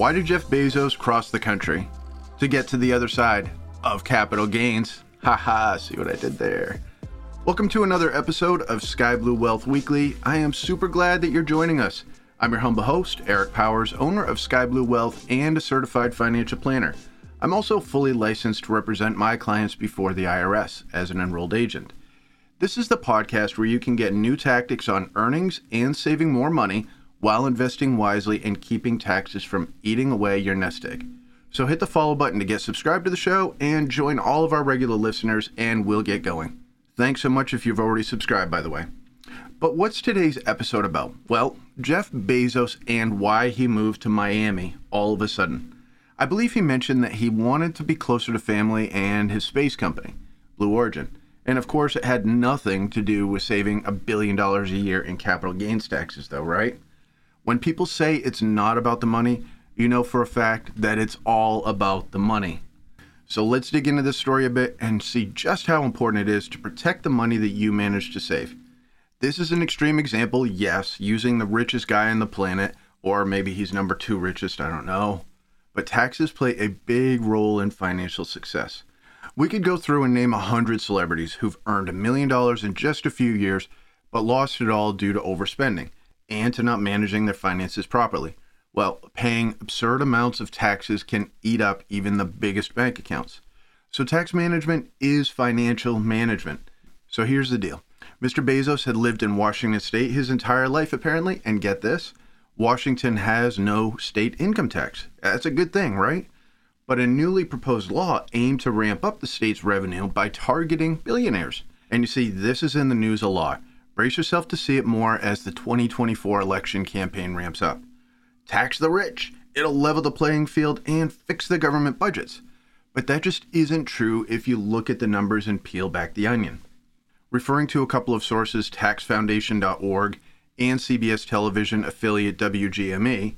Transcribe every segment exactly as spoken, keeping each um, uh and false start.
Why did Jeff Bezos cross the country? To get to the other side of capital gains. Haha, see what I did there. Welcome to another episode of Sky Blue Wealth Weekly. I am super glad that you're joining us. I'm your humble host, Eric Powers, owner of Sky Blue Wealth and a certified financial planner. I'm also fully licensed to represent my clients before the I R S as an enrolled agent. This is the podcast where you can get new tactics on earnings and saving more money while investing wisely and keeping taxes from eating away your nest egg. So hit the follow button to get subscribed to the show and join all of our regular listeners, and we'll get going. Thanks so much if you've already subscribed, by the way. But what's today's episode about? Well, Jeff Bezos and why he moved to Miami all of a sudden. I believe he mentioned that he wanted to be closer to family and his space company, Blue Origin. And of course, it had nothing to do with saving a billion dollars a year in capital gains taxes though, right? When people say it's not about the money, you know for a fact that it's all about the money. So let's dig into this story a bit and see just how important it is to protect the money that you manage to save. This is an extreme example, yes, using the richest guy on the planet, or maybe he's number two richest, I don't know. But taxes play a big role in financial success. We could go through and name a hundred celebrities who've earned a million dollars in just a few years, but lost it all due to overspending and to not managing their finances properly. Well, paying absurd amounts of taxes can eat up even the biggest bank accounts. So tax management is financial management. So here's the deal. Mister Bezos had lived in Washington State his entire life, apparently, and get this, Washington has no state income tax. That's a good thing, right? But a newly proposed law aimed to ramp up the state's revenue by targeting billionaires. And you see, this is in the news a lot. Brace yourself to see it more as the twenty twenty-four election campaign ramps up. Tax the rich. It'll level the playing field and fix the government budgets. But that just isn't true if you look at the numbers and peel back the onion. Referring to a couple of sources, tax foundation dot org and C B S television affiliate W G M E,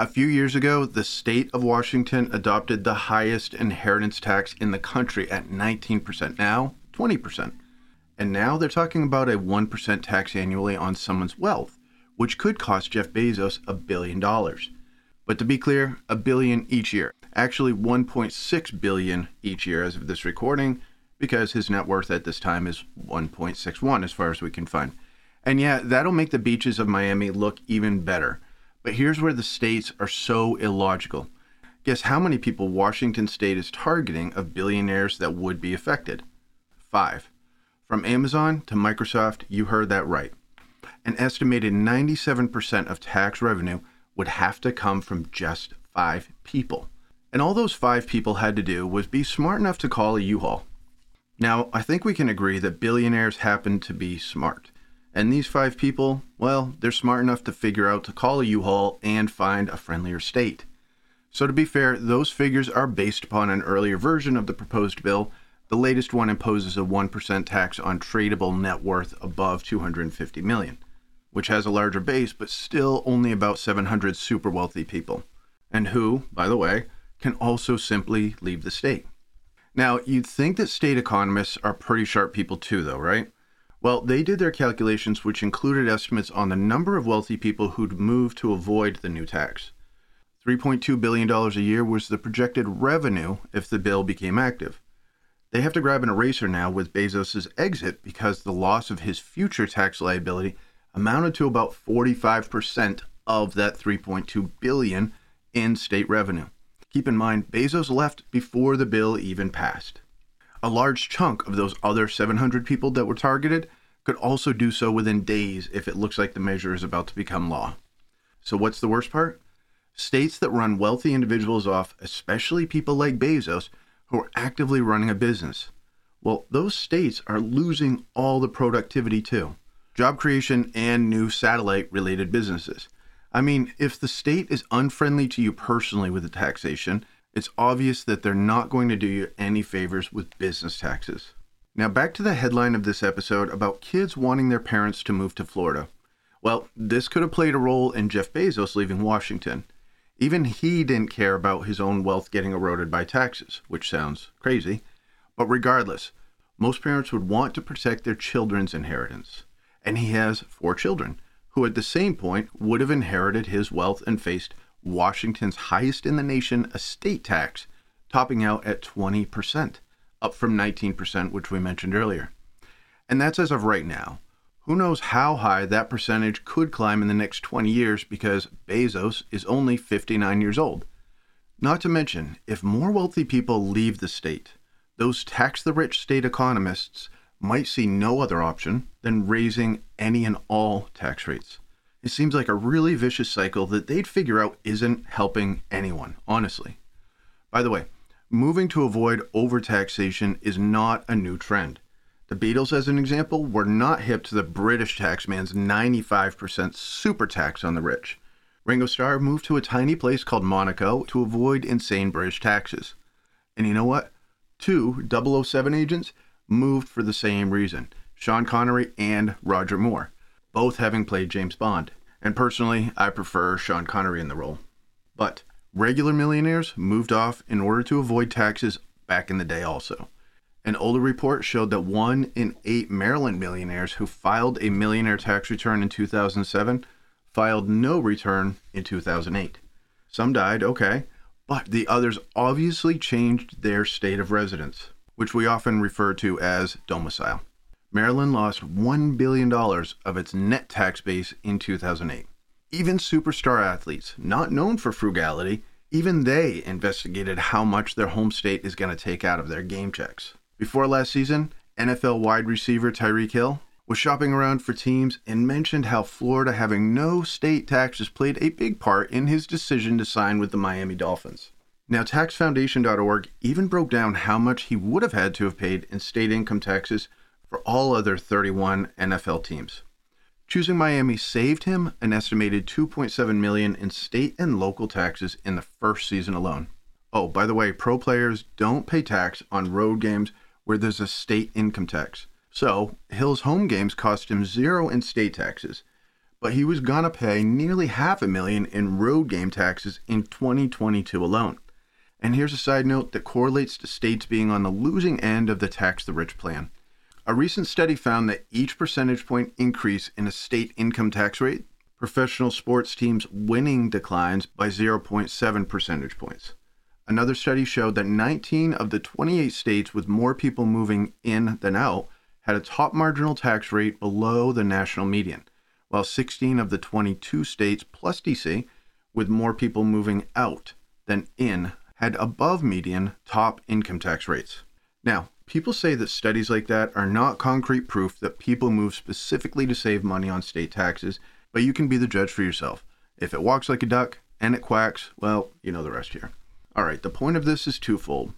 a few years ago, the state of Washington adopted the highest inheritance tax in the country at nineteen percent, now twenty percent. And now they're talking about a one percent tax annually on someone's wealth, which could cost Jeff Bezos a billion dollars. But to be clear, a billion each year. Actually, one point six billion each year as of this recording, because his net worth at this time is one point six one as far as we can find. And yeah, that'll make the beaches of Miami look even better. But here's where the states are so illogical. Guess how many people Washington State is targeting of billionaires that would be affected? Five. From Amazon to Microsoft, you heard that right. An estimated ninety-seven percent of tax revenue would have to come from just five people. And all those five people had to do was be smart enough to call a U-Haul. Now, I think we can agree that billionaires happen to be smart. And these five people, well, they're smart enough to figure out to call a U-Haul and find a friendlier state. So to be fair, those figures are based upon an earlier version of the proposed bill. The latest one imposes a one percent tax on tradable net worth above two hundred fifty million dollars, which has a larger base, but still only about seven hundred super wealthy people. And who, by the way, can also simply leave the state. Now, you'd think that state economists are pretty sharp people too, though, right? Well, they did their calculations, which included estimates on the number of wealthy people who'd move to avoid the new tax. three point two billion dollars a year was the projected revenue if the bill became active. They have to grab an eraser now with Bezos' exit because the loss of his future tax liability amounted to about forty-five percent of that three point two billion dollars in state revenue. Keep in mind, Bezos left before the bill even passed. A large chunk of those other seven hundred people that were targeted could also do so within days if it looks like the measure is about to become law. So what's the worst part? States that run wealthy individuals off, especially people like Bezos, who are actively running a business. Well, those states are losing all the productivity too. Job creation and new satellite-related businesses. I mean, if the state is unfriendly to you personally with the taxation, it's obvious that they're not going to do you any favors with business taxes. Now back to the headline of this episode about kids wanting their parents to move to Florida. Well, this could have played a role in Jeff Bezos leaving Washington. Even he didn't care about his own wealth getting eroded by taxes, which sounds crazy. But regardless, most parents would want to protect their children's inheritance. And he has four children, who at the same point would have inherited his wealth and faced Washington's highest in the nation estate tax, topping out at twenty percent, up from nineteen percent, which we mentioned earlier. And that's as of right now. Who knows how high that percentage could climb in the next twenty years, because Bezos is only fifty-nine years old. Not to mention, if more wealthy people leave the state, those tax-the-rich state economists might see no other option than raising any and all tax rates. It seems like a really vicious cycle that they'd figure out isn't helping anyone, honestly. By the way, moving to avoid overtaxation is not a new trend. The Beatles, as an example, were not hip to the British taxman's ninety-five percent super tax on the rich. Ringo Starr moved to a tiny place called Monaco to avoid insane British taxes. And you know what? Two double oh seven agents moved for the same reason, Sean Connery and Roger Moore, both having played James Bond. And personally, I prefer Sean Connery in the role. But regular millionaires moved off in order to avoid taxes back in the day also. An older report showed that one in eight Maryland millionaires who filed a millionaire tax return in two thousand seven filed no return in two thousand eight. Some died, okay, but the others obviously changed their state of residence, which we often refer to as domicile. Maryland lost one billion dollars of its net tax base in two thousand eight. Even superstar athletes, not known for frugality, even they investigated how much their home state is going to take out of their game checks. Before last season, N F L wide receiver Tyreek Hill was shopping around for teams and mentioned how Florida having no state taxes played a big part in his decision to sign with the Miami Dolphins. Now, tax foundation dot org even broke down how much he would have had to have paid in state income taxes for all other thirty-one N F L teams. Choosing Miami saved him an estimated two point seven million dollars in state and local taxes in the first season alone. Oh, by the way, pro players don't pay tax on road games where there's a state income tax. So Hill's home games cost him zero in state taxes, but he was gonna pay nearly half a million in road game taxes in twenty twenty-two alone. And here's a side note that correlates to states being on the losing end of the tax the rich plan. A recent study found that each percentage point increase in a state income tax rate, professional sports teams winning declines by zero point seven percentage points. Another study showed that nineteen of the twenty-eight states with more people moving in than out had a top marginal tax rate below the national median, while sixteen of the twenty-two states plus D C with more people moving out than in had above median top income tax rates. Now, people say that studies like that are not concrete proof that people move specifically to save money on state taxes, but you can be the judge for yourself. If it walks like a duck and it quacks, well, you know the rest here. All right, the point of this is twofold.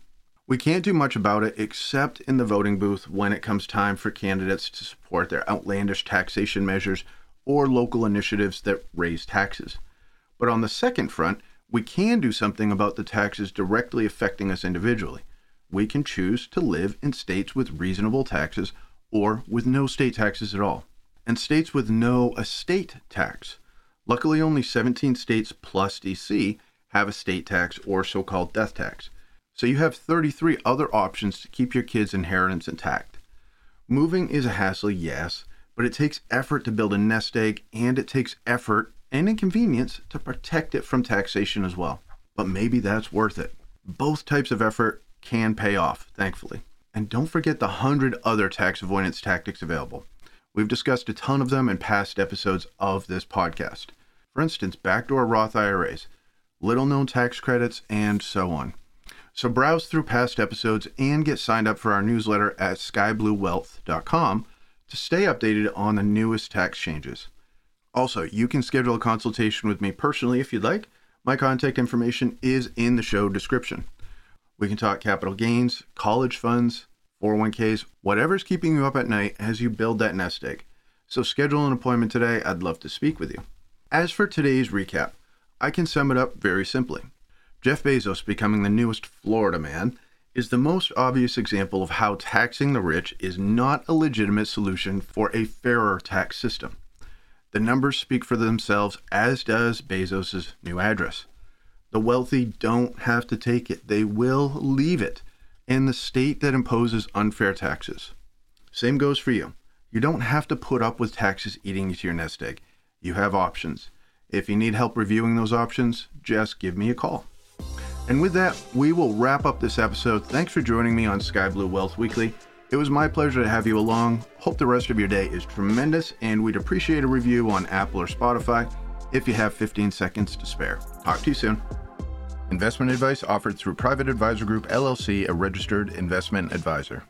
We can't do much about it except in the voting booth when it comes time for candidates to support their outlandish taxation measures or local initiatives that raise taxes. But on the second front, we can do something about the taxes directly affecting us individually. We can choose to live in states with reasonable taxes or with no state taxes at all, and states with no estate tax. Luckily, only seventeen states plus D C have a state tax or so-called death tax. So you have thirty-three other options to keep your kids' inheritance intact. Moving is a hassle, yes, but it takes effort to build a nest egg, and it takes effort and inconvenience to protect it from taxation as well. But maybe that's worth it. Both types of effort can pay off, thankfully. And don't forget the hundred other tax avoidance tactics available. We've discussed a ton of them in past episodes of this podcast. For instance, backdoor Roth I R As, little-known tax credits, and so on. So browse through past episodes and get signed up for our newsletter at sky blue wealth dot com to stay updated on the newest tax changes. Also, you can schedule a consultation with me personally if you'd like. My contact information is in the show description. We can talk capital gains, college funds, four oh one k's, whatever's keeping you up at night as you build that nest egg. So schedule an appointment today. I'd love to speak with you. As for today's recap, I can sum it up very simply. Jeff Bezos becoming the newest Florida man is the most obvious example of how taxing the rich is not a legitimate solution for a fairer tax system. The numbers speak for themselves, as does Bezos' new address. The wealthy don't have to take it. They will leave it in the state that imposes unfair taxes. Same goes for you. You don't have to put up with taxes eating into your nest egg. You have options. If you need help reviewing those options, just give me a call. And with that, we will wrap up this episode. Thanks for joining me on Sky Blue Wealth Weekly. It was my pleasure to have you along. Hope the rest of your day is tremendous, and we'd appreciate a review on Apple or Spotify if you have fifteen seconds to spare. Talk to you soon. Investment advice offered through Private Advisor Group, L L C, a registered investment advisor.